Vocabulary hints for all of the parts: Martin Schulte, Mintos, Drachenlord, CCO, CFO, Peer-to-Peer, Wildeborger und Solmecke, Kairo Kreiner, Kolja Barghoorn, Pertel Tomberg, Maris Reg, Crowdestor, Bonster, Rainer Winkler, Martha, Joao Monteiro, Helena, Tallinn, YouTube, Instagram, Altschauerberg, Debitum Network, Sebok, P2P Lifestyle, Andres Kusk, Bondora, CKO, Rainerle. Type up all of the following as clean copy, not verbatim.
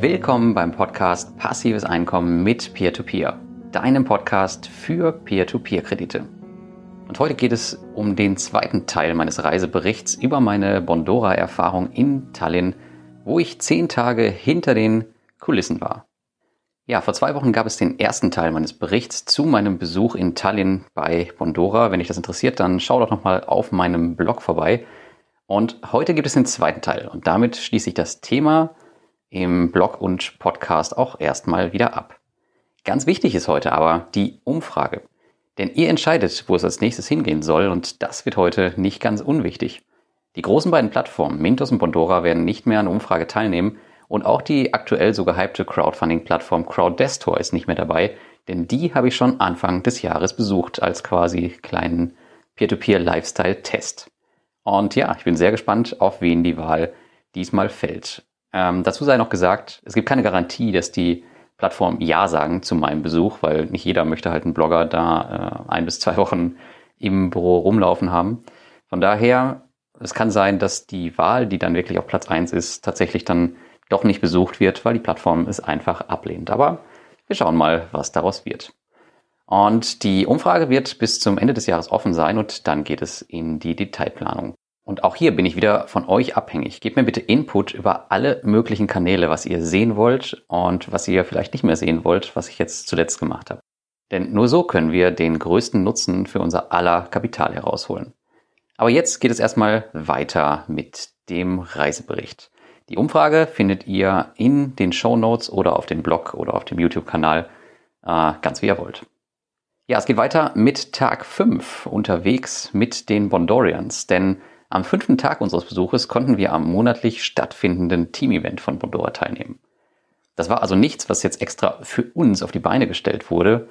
Willkommen beim Podcast Passives Einkommen mit Peer-to-Peer, deinem Podcast für Peer-to-Peer-Kredite. Und heute geht es um den zweiten Teil meines Reiseberichts über meine Bondora-Erfahrung in Tallinn, wo ich 10 Tage hinter den Kulissen war. Ja, vor 2 Wochen gab es den ersten Teil meines Berichts zu meinem Besuch in Tallinn bei Bondora. Wenn dich das interessiert, dann schau doch nochmal auf meinem Blog vorbei. Und heute gibt es den zweiten Teil. Und damit schließe ich das Thema im Blog und Podcast auch erstmal wieder ab. Ganz wichtig ist heute aber die Umfrage. Denn ihr entscheidet, wo es als nächstes hingehen soll. Und das wird heute nicht ganz unwichtig. Die großen beiden Plattformen, Mintos und Bondora, werden nicht mehr an der Umfrage teilnehmen. Und auch die aktuell so gehypte Crowdfunding-Plattform Crowdestor ist nicht mehr dabei, denn die habe ich schon Anfang des Jahres besucht als quasi kleinen Peer-to-Peer-Lifestyle-Test. Und ja, ich bin sehr gespannt, auf wen die Wahl diesmal fällt. Dazu sei noch gesagt, es gibt keine Garantie, dass die Plattformen Ja sagen zu meinem Besuch, weil nicht jeder möchte halt einen Blogger da 1 bis 2 Wochen im Büro rumlaufen haben. Von daher, es kann sein, dass die Wahl, die dann wirklich auf Platz 1 ist, tatsächlich dann doch nicht besucht wird, weil die Plattform es einfach ablehnt. Aber wir schauen mal, was daraus wird. Und die Umfrage wird bis zum Ende des Jahres offen sein und dann geht es in die Detailplanung. Und auch hier bin ich wieder von euch abhängig. Gebt mir bitte Input über alle möglichen Kanäle, was ihr sehen wollt und was ihr vielleicht nicht mehr sehen wollt, was ich jetzt zuletzt gemacht habe. Denn nur so können wir den größten Nutzen für unser aller Kapital herausholen. Aber jetzt geht es erstmal weiter mit dem Reisebericht. Die Umfrage findet ihr in den Shownotes oder auf dem Blog oder auf dem YouTube-Kanal, ganz wie ihr wollt. Ja, es geht weiter mit Tag 5 unterwegs mit den Bondorians, denn am 5. Tag unseres Besuches konnten wir am monatlich stattfindenden Team-Event von Bondora teilnehmen. Das war also nichts, was jetzt extra für uns auf die Beine gestellt wurde,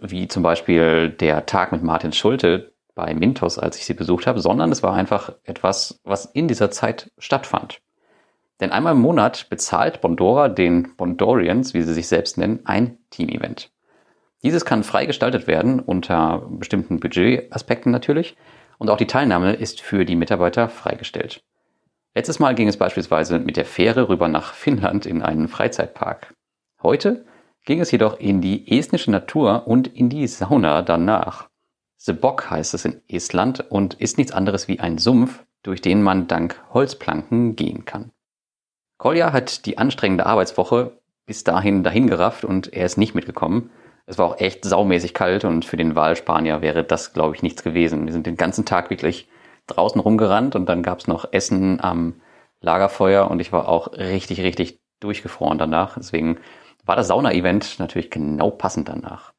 wie zum Beispiel der Tag mit Martin Schulte bei Mintos, als ich sie besucht habe, sondern es war einfach etwas, was in dieser Zeit stattfand. Denn einmal im Monat bezahlt Bondora den Bondorians, wie sie sich selbst nennen, ein Team-Event. Dieses kann frei gestaltet werden, unter bestimmten Budgetaspekten natürlich. Und auch die Teilnahme ist für die Mitarbeiter freigestellt. Letztes Mal ging es beispielsweise mit der Fähre rüber nach Finnland in einen Freizeitpark. Heute ging es jedoch in die estnische Natur und in die Sauna danach. Sebok heißt es in Estland und ist nichts anderes wie ein Sumpf, durch den man dank Holzplanken gehen kann. Kolja hat die anstrengende Arbeitswoche bis dahin gerafft und er ist nicht mitgekommen. Es war auch echt saumäßig kalt und für den Wahlspanier wäre das, glaube ich, nichts gewesen. Wir sind den ganzen Tag wirklich draußen rumgerannt und dann gab es noch Essen am Lagerfeuer und ich war auch richtig, richtig durchgefroren danach. Deswegen war das Sauna-Event natürlich genau passend danach.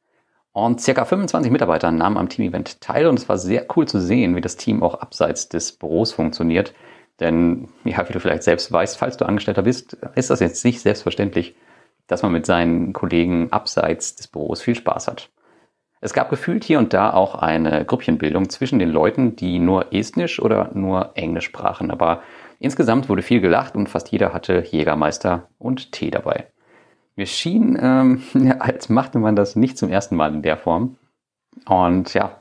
Und ca. 25 Mitarbeiter nahmen am Team-Event teil und es war sehr cool zu sehen, wie das Team auch abseits des Büros funktioniert. Denn, ja, wie du vielleicht selbst weißt, falls du Angestellter bist, ist das jetzt nicht selbstverständlich, dass man mit seinen Kollegen abseits des Büros viel Spaß hat. Es gab gefühlt hier und da auch eine Gruppchenbildung zwischen den Leuten, die nur Estnisch oder nur Englisch sprachen. Aber insgesamt wurde viel gelacht und fast jeder hatte Jägermeister und Tee dabei. Mir schien, als machte man das nicht zum ersten Mal in der Form. Und ja,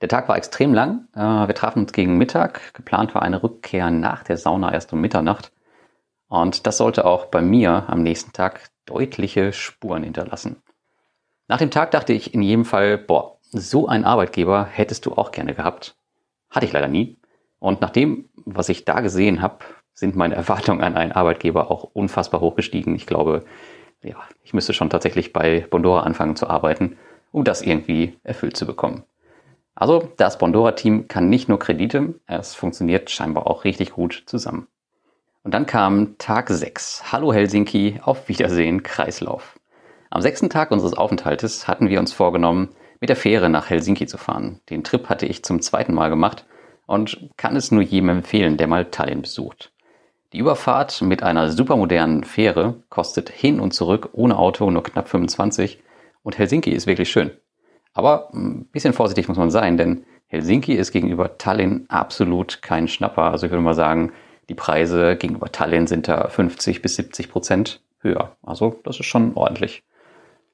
der Tag war extrem lang. Wir trafen uns gegen Mittag. Geplant war eine Rückkehr nach der Sauna erst um Mitternacht. Und das sollte auch bei mir am nächsten Tag deutliche Spuren hinterlassen. Nach dem Tag dachte ich in jedem Fall, boah, so einen Arbeitgeber hättest du auch gerne gehabt. Hatte ich leider nie. Und nach dem, was ich da gesehen habe, sind meine Erwartungen an einen Arbeitgeber auch unfassbar hoch gestiegen. Ich glaube, ja, ich müsste schon tatsächlich bei Bondora anfangen zu arbeiten, um das irgendwie erfüllt zu bekommen. Also, das Bondora-Team kann nicht nur Kredite, es funktioniert scheinbar auch richtig gut zusammen. Und dann kam Tag 6. Hallo Helsinki, auf Wiedersehen, Kreislauf. Am 6. Tag unseres Aufenthaltes hatten wir uns vorgenommen, mit der Fähre nach Helsinki zu fahren. Den Trip hatte ich zum 2. Mal gemacht und kann es nur jedem empfehlen, der mal Tallinn besucht. Die Überfahrt mit einer supermodernen Fähre kostet hin und zurück ohne Auto nur knapp 25 und Helsinki ist wirklich schön. Aber ein bisschen vorsichtig muss man sein, denn Helsinki ist gegenüber Tallinn absolut kein Schnapper. Also ich würde mal sagen, die Preise gegenüber Tallinn sind da 50 bis 70% höher. Also das ist schon ordentlich.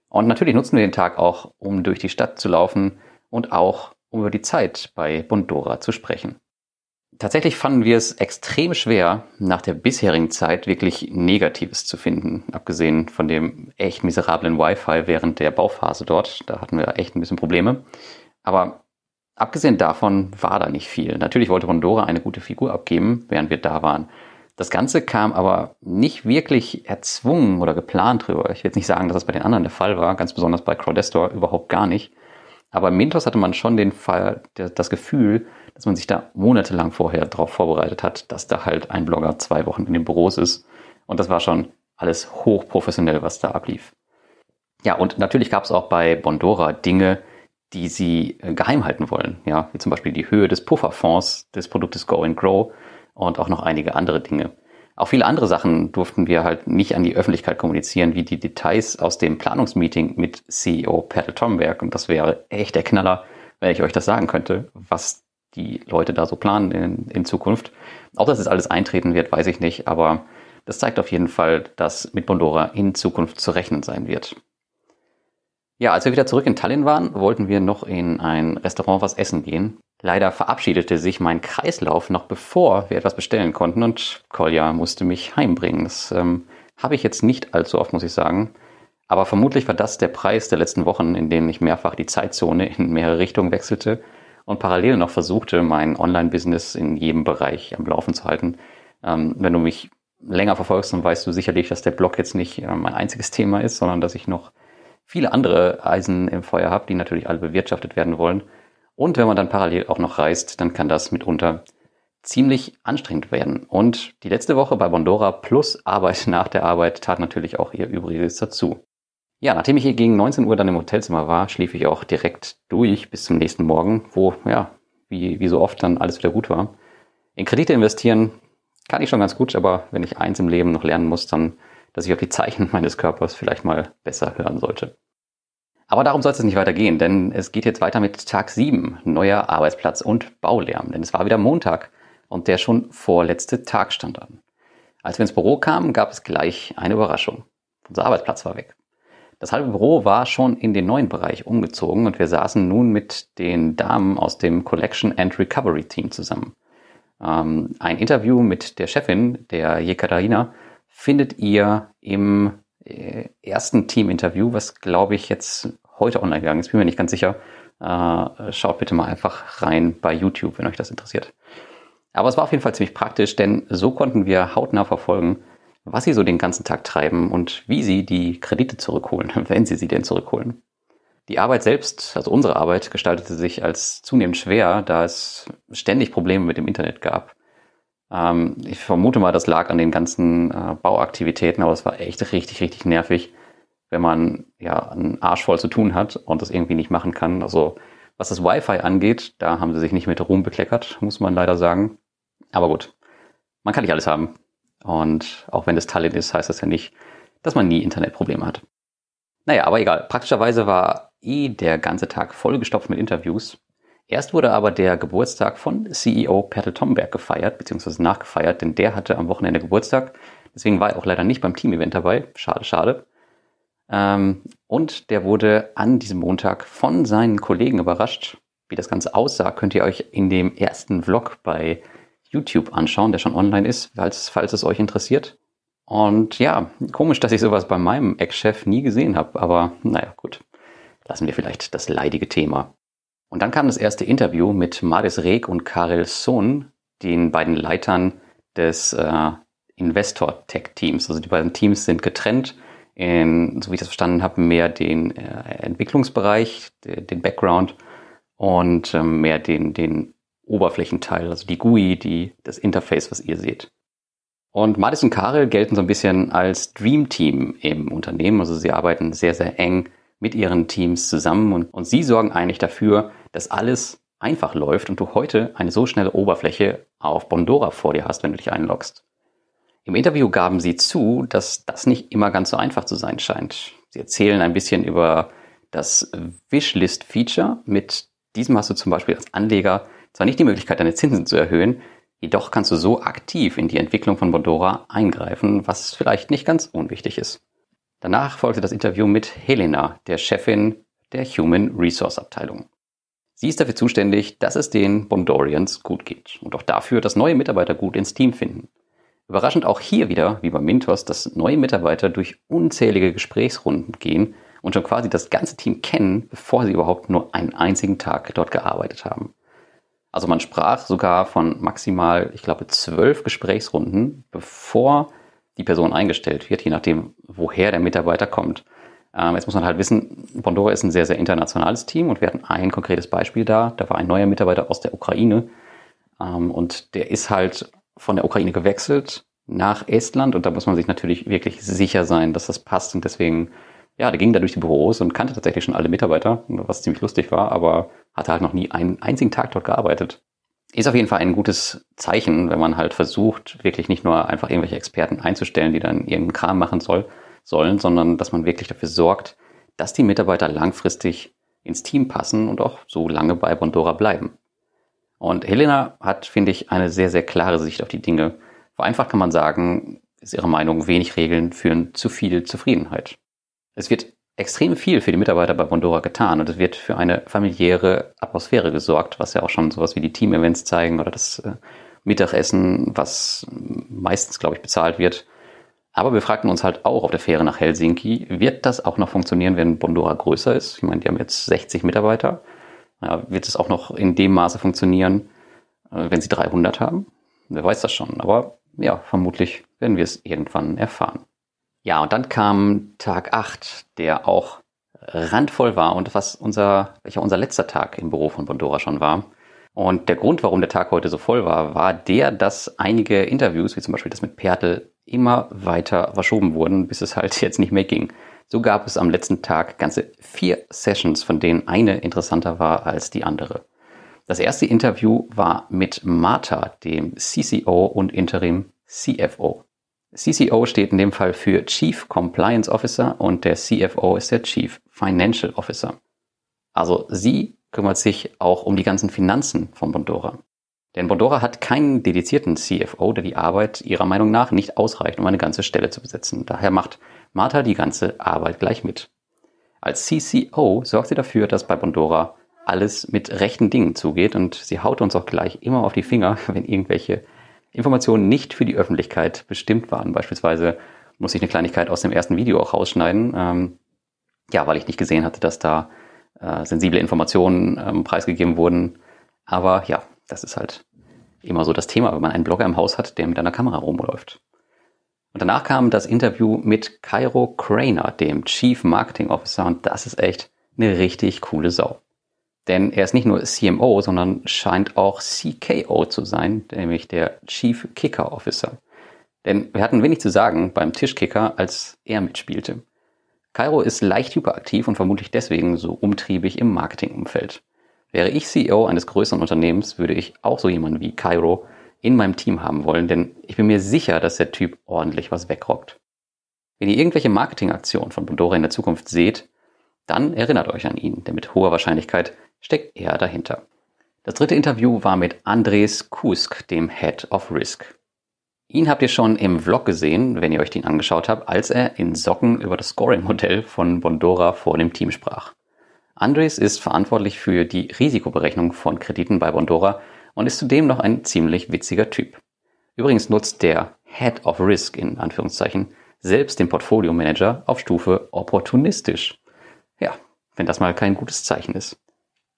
Und natürlich nutzen wir den Tag auch, um durch die Stadt zu laufen und auch um über die Zeit bei Bondora zu sprechen. Tatsächlich fanden wir es extrem schwer, nach der bisherigen Zeit wirklich Negatives zu finden, abgesehen von dem echt miserablen Wi-Fi während der Bauphase dort. Da hatten wir echt ein bisschen Probleme. Aber abgesehen davon war da nicht viel. Natürlich wollte Bondora eine gute Figur abgeben, während wir da waren. Das Ganze kam aber nicht wirklich erzwungen oder geplant drüber. Ich will jetzt nicht sagen, dass das bei den anderen der Fall war, ganz besonders bei Crowdestor überhaupt gar nicht. Aber im Mintos hatte man schon den Fall, das Gefühl, dass man sich da monatelang vorher darauf vorbereitet hat, dass da halt ein Blogger 2 Wochen in den Büros ist. Und das war schon alles hochprofessionell, was da ablief. Ja, und natürlich gab es auch bei Bondora Dinge, die sie geheim halten wollen. Ja, wie zum Beispiel die Höhe des Pufferfonds des Produktes Go & Grow und auch noch einige andere Dinge. Auch viele andere Sachen durften wir halt nicht an die Öffentlichkeit kommunizieren, wie die Details aus dem Planungsmeeting mit CEO Pertel Tomberg. Und das wäre echt der Knaller, wenn ich euch das sagen könnte, was die Leute da so planen in Zukunft. Ob das jetzt alles eintreten wird, weiß ich nicht, aber das zeigt auf jeden Fall, dass mit Bondora in Zukunft zu rechnen sein wird. Ja, als wir wieder zurück in Tallinn waren, wollten wir noch in ein Restaurant was essen gehen. Leider verabschiedete sich mein Kreislauf noch bevor wir etwas bestellen konnten und Kolja musste mich heimbringen. Das habe ich jetzt nicht allzu oft, muss ich sagen. Aber vermutlich war das der Preis der letzten Wochen, in denen ich mehrfach die Zeitzone in mehrere Richtungen wechselte und parallel noch versuchte, mein Online-Business in jedem Bereich am Laufen zu halten. Wenn du mich länger verfolgst, dann weißt du sicherlich, dass der Blog jetzt nicht mein einziges Thema ist, sondern dass ich noch viele andere Eisen im Feuer habe, die natürlich alle bewirtschaftet werden wollen. Und wenn man dann parallel auch noch reist, dann kann das mitunter ziemlich anstrengend werden. Und die letzte Woche bei Bondora plus Arbeit nach der Arbeit tat natürlich auch ihr Übriges dazu. Ja, nachdem ich hier gegen 19 Uhr dann im Hotelzimmer war, schlief ich auch direkt durch bis zum nächsten Morgen, wo, ja, wie so oft dann alles wieder gut war. In Kredite investieren kann ich schon ganz gut, aber wenn ich eins im Leben noch lernen muss, dann, dass ich auf die Zeichen meines Körpers vielleicht mal besser hören sollte. Aber darum soll es nicht weitergehen, denn es geht jetzt weiter mit Tag 7, neuer Arbeitsplatz und Baulärm. Denn es war wieder Montag und der schon vorletzte Tag stand an. Als wir ins Büro kamen, gab es gleich eine Überraschung. Unser Arbeitsplatz war weg. Das halbe Büro war schon in den neuen Bereich umgezogen und wir saßen nun mit den Damen aus dem Collection and Recovery Team zusammen. Ein Interview mit der Chefin, der Jekaterina, findet ihr im ersten Team-Interview, was glaube ich jetzt heute online gegangen ist, bin mir nicht ganz sicher. Schaut bitte mal einfach rein bei YouTube, wenn euch das interessiert. Aber es war auf jeden Fall ziemlich praktisch, denn so konnten wir hautnah verfolgen, was sie so den ganzen Tag treiben und wie sie die Kredite zurückholen, wenn sie sie denn zurückholen. Die Arbeit selbst, also unsere Arbeit, gestaltete sich als zunehmend schwer, da es ständig Probleme mit dem Internet gab. Ich vermute mal, das lag an den ganzen Bauaktivitäten, aber es war echt richtig nervig, wenn man ja einen Arsch voll zu tun hat und das irgendwie nicht machen kann. Also was das Wi-Fi angeht, da haben sie sich nicht mit Ruhm bekleckert, muss man leider sagen. Aber gut, man kann nicht alles haben. Und auch wenn es Tallinn ist, heißt das ja nicht, dass man nie Internetprobleme hat. Naja, aber egal. Praktischerweise war der ganze Tag vollgestopft mit Interviews. Erst wurde aber der Geburtstag von CEO Pertel Tomberg gefeiert, beziehungsweise nachgefeiert, denn der hatte am Wochenende Geburtstag. Deswegen war er auch leider nicht beim Team-Event dabei. Schade. Und der wurde an diesem Montag von seinen Kollegen überrascht. Wie das Ganze aussah, könnt ihr euch in dem ersten Vlog bei YouTube anschauen, der schon online ist, falls es euch interessiert. Und ja, komisch, dass ich sowas bei meinem Ex-Chef nie gesehen habe. Aber naja, gut. Lassen wir vielleicht das leidige Thema. Und dann kam das erste Interview mit Maris Reg und Karel Sun, den beiden Leitern des Investor-Tech-Teams. Also die beiden Teams sind getrennt in, so wie ich das verstanden habe, mehr den Entwicklungsbereich, den Background und mehr den Oberflächenteil, also die GUI, das Interface, was ihr seht. Und Maris und Karel gelten so ein bisschen als Dream-Team im Unternehmen. Also sie arbeiten sehr, sehr eng mit ihren Teams zusammen und sie sorgen eigentlich dafür, dass alles einfach läuft und du heute eine so schnelle Oberfläche auf Bondora vor dir hast, wenn du dich einloggst. Im Interview gaben sie zu, dass das nicht immer ganz so einfach zu sein scheint. Sie erzählen ein bisschen über das Wishlist-Feature. Mit diesem hast du zum Beispiel als Anleger zwar nicht die Möglichkeit, deine Zinsen zu erhöhen, jedoch kannst du so aktiv in die Entwicklung von Bondora eingreifen, was vielleicht nicht ganz unwichtig ist. Danach folgte das Interview mit Helena, der Chefin der Human Resource Abteilung. Sie ist dafür zuständig, dass es den Bondorians gut geht und auch dafür, dass neue Mitarbeiter gut ins Team finden. Überraschend auch hier wieder, wie bei Mintos, dass neue Mitarbeiter durch unzählige Gesprächsrunden gehen und schon quasi das ganze Team kennen, bevor sie überhaupt nur einen einzigen Tag dort gearbeitet haben. Also man sprach sogar von maximal, ich glaube, 12 Gesprächsrunden, bevor die Person eingestellt wird, je nachdem, woher der Mitarbeiter kommt. Jetzt muss man halt wissen, Bondora ist ein sehr, sehr internationales Team und wir hatten ein konkretes Beispiel da. Da war ein neuer Mitarbeiter aus der Ukraine und der ist halt von der Ukraine gewechselt nach Estland und da muss man sich natürlich wirklich sicher sein, dass das passt und deswegen... Ja, der ging da durch die Büros und kannte tatsächlich schon alle Mitarbeiter, was ziemlich lustig war, aber hatte halt noch nie einen einzigen Tag dort gearbeitet. Ist auf jeden Fall ein gutes Zeichen, wenn man halt versucht, wirklich nicht nur einfach irgendwelche Experten einzustellen, die dann irgendeinen Kram machen sollen, sondern dass man wirklich dafür sorgt, dass die Mitarbeiter langfristig ins Team passen und auch so lange bei Bondora bleiben. Und Helena hat, finde ich, eine sehr, sehr klare Sicht auf die Dinge. Vereinfacht kann man sagen, ist ihre Meinung, wenig Regeln führen zu viel Zufriedenheit. Es wird extrem viel für die Mitarbeiter bei Bondora getan und es wird für eine familiäre Atmosphäre gesorgt, was ja auch schon sowas wie die Team-Events zeigen oder das Mittagessen, was meistens, glaube ich, bezahlt wird. Aber wir fragten uns halt auch auf der Fähre nach Helsinki, wird das auch noch funktionieren, wenn Bondora größer ist? Ich meine, die haben jetzt 60 Mitarbeiter. Ja, wird es auch noch in dem Maße funktionieren, wenn sie 300 haben? Wer weiß das schon, aber ja, vermutlich werden wir es irgendwann erfahren. Ja, und dann kam Tag 8, der auch randvoll war und was welcher unser letzter Tag im Büro von Bondora schon war. Und der Grund, warum der Tag heute so voll war, war der, dass einige Interviews, wie zum Beispiel das mit Pertel, immer weiter verschoben wurden, bis es halt jetzt nicht mehr ging. So gab es am letzten Tag ganze 4 Sessions, von denen eine interessanter war als die andere. Das erste Interview war mit Martha, dem CCO und Interim CFO. CCO steht in dem Fall für Chief Compliance Officer und der CFO ist der Chief Financial Officer. Also sie kümmert sich auch um die ganzen Finanzen von Bondora. Denn Bondora hat keinen dedizierten CFO, der die Arbeit ihrer Meinung nach nicht ausreicht, um eine ganze Stelle zu besetzen. Daher macht Martha die ganze Arbeit gleich mit. Als CCO sorgt sie dafür, dass bei Bondora alles mit rechten Dingen zugeht und sie haut uns auch gleich immer auf die Finger, wenn irgendwelche Informationen nicht für die Öffentlichkeit bestimmt waren. Beispielsweise muss ich eine Kleinigkeit aus dem ersten Video auch rausschneiden, weil ich nicht gesehen hatte, dass da sensible Informationen preisgegeben wurden. Aber ja, das ist halt immer so das Thema, wenn man einen Blogger im Haus hat, der mit einer Kamera rumläuft. Und danach kam das Interview mit Kairo Kreiner, dem Chief Marketing Officer, und das ist echt eine richtig coole Sau. Denn er ist nicht nur CMO, sondern scheint auch CKO zu sein, nämlich der Chief Kicker Officer. Denn wir hatten wenig zu sagen beim Tischkicker, als er mitspielte. Kairo ist leicht hyperaktiv und vermutlich deswegen so umtriebig im Marketingumfeld. Wäre ich CEO eines größeren Unternehmens, würde ich auch so jemanden wie Kairo in meinem Team haben wollen, denn ich bin mir sicher, dass der Typ ordentlich was wegrockt. Wenn ihr irgendwelche Marketingaktionen von Bondora in der Zukunft seht, dann erinnert euch an ihn, denn mit hoher Wahrscheinlichkeit steckt er dahinter. Das dritte Interview war mit Andres Kusk, dem Head of Risk. Ihn habt ihr schon im Vlog gesehen, wenn ihr euch den angeschaut habt, als er in Socken über das Scoring-Modell von Bondora vor dem Team sprach. Andres ist verantwortlich für die Risikoberechnung von Krediten bei Bondora und ist zudem noch ein ziemlich witziger Typ. Übrigens nutzt der Head of Risk in Anführungszeichen selbst den Portfolio-Manager auf Stufe opportunistisch. Ja, wenn das mal kein gutes Zeichen ist.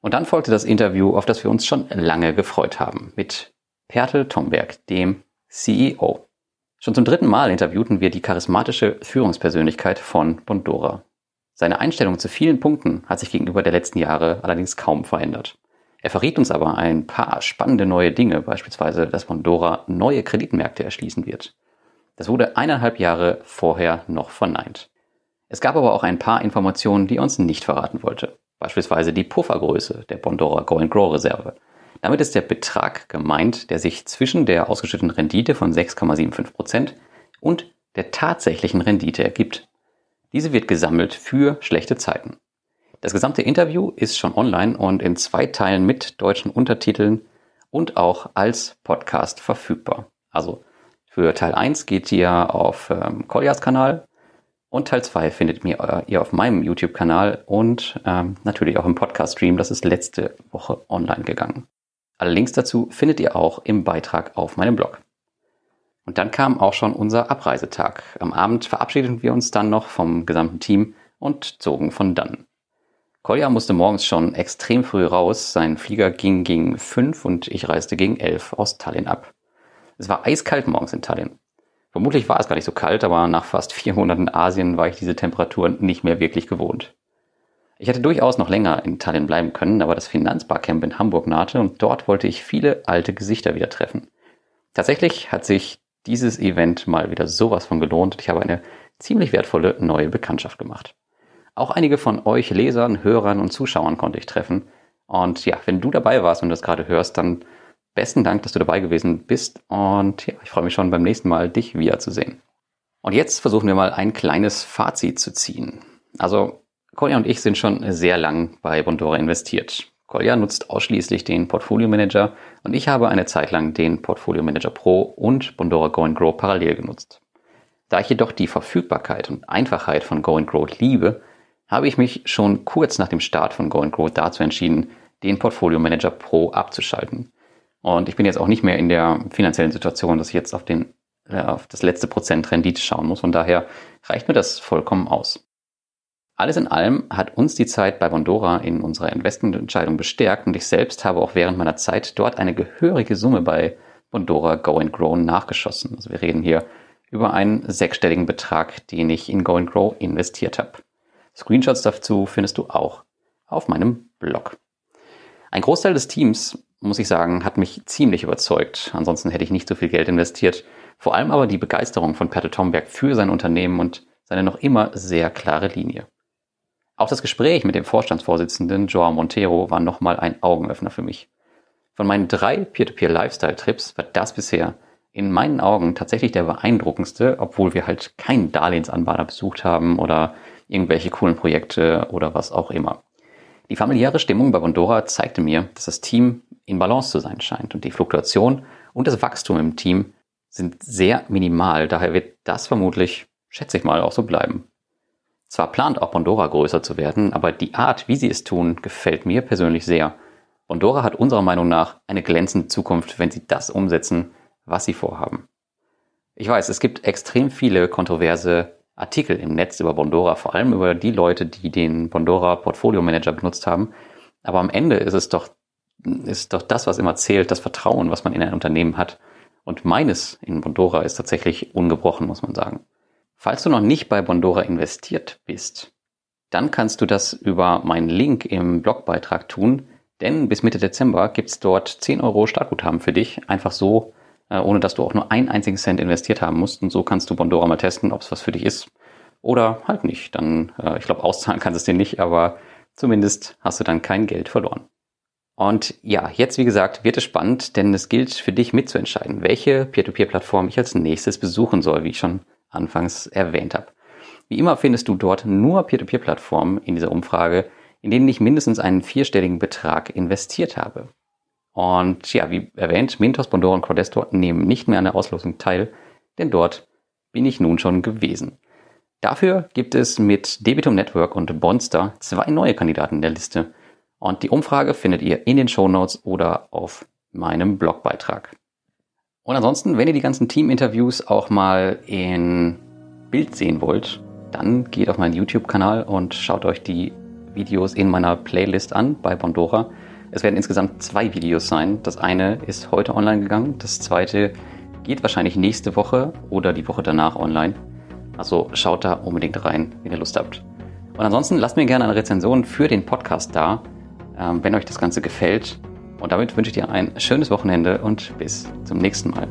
Und dann folgte das Interview, auf das wir uns schon lange gefreut haben, mit Pertel Tomberg, dem CEO. Schon zum 3. Mal interviewten wir die charismatische Führungspersönlichkeit von Bondora. Seine Einstellung zu vielen Punkten hat sich gegenüber der letzten Jahre allerdings kaum verändert. Er verriet uns aber ein paar spannende neue Dinge, beispielsweise, dass Bondora neue Kreditmärkte erschließen wird. Das wurde eineinhalb Jahre vorher noch verneint. Es gab aber auch ein paar Informationen, die er uns nicht verraten wollte. Beispielsweise die Puffergröße der Bondora Go-and-Grow-Reserve. Damit ist der Betrag gemeint, der sich zwischen der ausgeschütteten Rendite von 6,75% und der tatsächlichen Rendite ergibt. Diese wird gesammelt für schlechte Zeiten. Das gesamte Interview ist schon online und in 2 Teilen mit deutschen Untertiteln und auch als Podcast verfügbar. Also für Teil 1 geht ihr auf Koljas Kanal Und Teil 2 findet ihr auf meinem YouTube-Kanal und natürlich auch im Podcast-Stream. Das ist letzte Woche online gegangen. Alle Links dazu findet ihr auch im Beitrag auf meinem Blog. Und dann kam auch schon unser Abreisetag. Am Abend verabschiedeten wir uns dann noch vom gesamten Team und zogen von dann. Kolja musste morgens schon extrem früh raus. Sein Flieger ging gegen 5 und ich reiste gegen 11 aus Tallinn ab. Es war eiskalt morgens in Tallinn. Vermutlich war es gar nicht so kalt, aber nach fast 4 Monaten in Asien war ich diese Temperaturen nicht mehr wirklich gewohnt. Ich hätte durchaus noch länger in Tallinn bleiben können, aber das Finanzbarcamp in Hamburg nahte und dort wollte ich viele alte Gesichter wieder treffen. Tatsächlich hat sich dieses Event mal wieder sowas von gelohnt. Ich habe eine ziemlich wertvolle neue Bekanntschaft gemacht. Auch einige von euch Lesern, Hörern und Zuschauern konnte ich treffen. Und ja, wenn du dabei warst und das gerade hörst, dann besten Dank, dass du dabei gewesen bist und ja, ich freue mich schon beim nächsten Mal, dich wiederzusehen. Und jetzt versuchen wir mal ein kleines Fazit zu ziehen. Also, Kolja und ich sind schon sehr lang bei Bondora investiert. Kolja nutzt ausschließlich den Portfolio Manager und ich habe eine Zeit lang den Portfolio Manager Pro und Bondora Go & Grow parallel genutzt. Da ich jedoch die Verfügbarkeit und Einfachheit von Go & Grow liebe, habe ich mich schon kurz nach dem Start von Go & Grow dazu entschieden, den Portfolio Manager Pro abzuschalten. Und ich bin jetzt auch nicht mehr in der finanziellen Situation, dass ich jetzt auf das letzte Prozent Rendite schauen muss. Von daher reicht mir das vollkommen aus. Alles in allem hat uns die Zeit bei Bondora in unserer Investmententscheidung bestärkt und ich selbst habe auch während meiner Zeit dort eine gehörige Summe bei Bondora Go & Grow nachgeschossen. Also wir reden hier über einen 6-stelligen Betrag, den ich in Go & Grow investiert habe. Screenshots dazu findest du auch auf meinem Blog. Ein Großteil des Teams, muss ich sagen, hat mich ziemlich überzeugt. Ansonsten hätte ich nicht so viel Geld investiert. Vor allem aber die Begeisterung von Pertel Tomberg für sein Unternehmen und seine noch immer sehr klare Linie. Auch das Gespräch mit dem Vorstandsvorsitzenden Joao Monteiro war nochmal ein Augenöffner für mich. Von meinen 3 Peer-to-Peer-Lifestyle-Trips war das bisher in meinen Augen tatsächlich der beeindruckendste, obwohl wir halt keinen Darlehensanbieter besucht haben oder irgendwelche coolen Projekte oder was auch immer. Die familiäre Stimmung bei Bondora zeigte mir, dass das Team in Balance zu sein scheint und die Fluktuation und das Wachstum im Team sind sehr minimal, daher wird das vermutlich, schätze ich mal, auch so bleiben. Zwar plant auch Bondora größer zu werden, aber die Art, wie sie es tun, gefällt mir persönlich sehr. Bondora hat unserer Meinung nach eine glänzende Zukunft, wenn sie das umsetzen, was sie vorhaben. Ich weiß, es gibt extrem viele kontroverse Artikel im Netz über Bondora, vor allem über die Leute, die den Bondora Portfolio Manager benutzt haben. Aber am Ende ist es doch das, was immer zählt, das Vertrauen, was man in ein Unternehmen hat. Und meines in Bondora ist tatsächlich ungebrochen, muss man sagen. Falls du noch nicht bei Bondora investiert bist, dann kannst du das über meinen Link im Blogbeitrag tun, denn bis Mitte Dezember gibt es dort 10 € Startguthaben für dich, einfach so, ohne dass du auch nur einen einzigen Cent investiert haben musst. Und so kannst du Bondora mal testen, ob es was für dich ist oder halt nicht. Dann, ich glaube, auszahlen kannst du es dir nicht, aber zumindest hast du dann kein Geld verloren. Und ja, jetzt wie gesagt, wird es spannend, denn es gilt für dich mitzuentscheiden, welche Peer-to-Peer-Plattform ich als nächstes besuchen soll, wie ich schon anfangs erwähnt habe. Wie immer findest du dort nur Peer-to-Peer-Plattformen in dieser Umfrage, in denen ich mindestens einen 4-stelligen Betrag investiert habe. Und ja, wie erwähnt, Mintos, Bondora und Crowdestor nehmen nicht mehr an der Auslosung teil, denn dort bin ich nun schon gewesen. Dafür gibt es mit Debitum Network und Bonster 2 neue Kandidaten in der Liste. Und die Umfrage findet ihr in den Shownotes oder auf meinem Blogbeitrag. Und ansonsten, wenn ihr die ganzen Teaminterviews auch mal in Bild sehen wollt, dann geht auf meinen YouTube-Kanal und schaut euch die Videos in meiner Playlist an bei Bondora. Es werden insgesamt 2 Videos sein. Das eine ist heute online gegangen. Das zweite geht wahrscheinlich nächste Woche oder die Woche danach online. Also schaut da unbedingt rein, wenn ihr Lust habt. Und ansonsten lasst mir gerne eine Rezension für den Podcast da, wenn euch das Ganze gefällt. Und damit wünsche ich dir ein schönes Wochenende und bis zum nächsten Mal.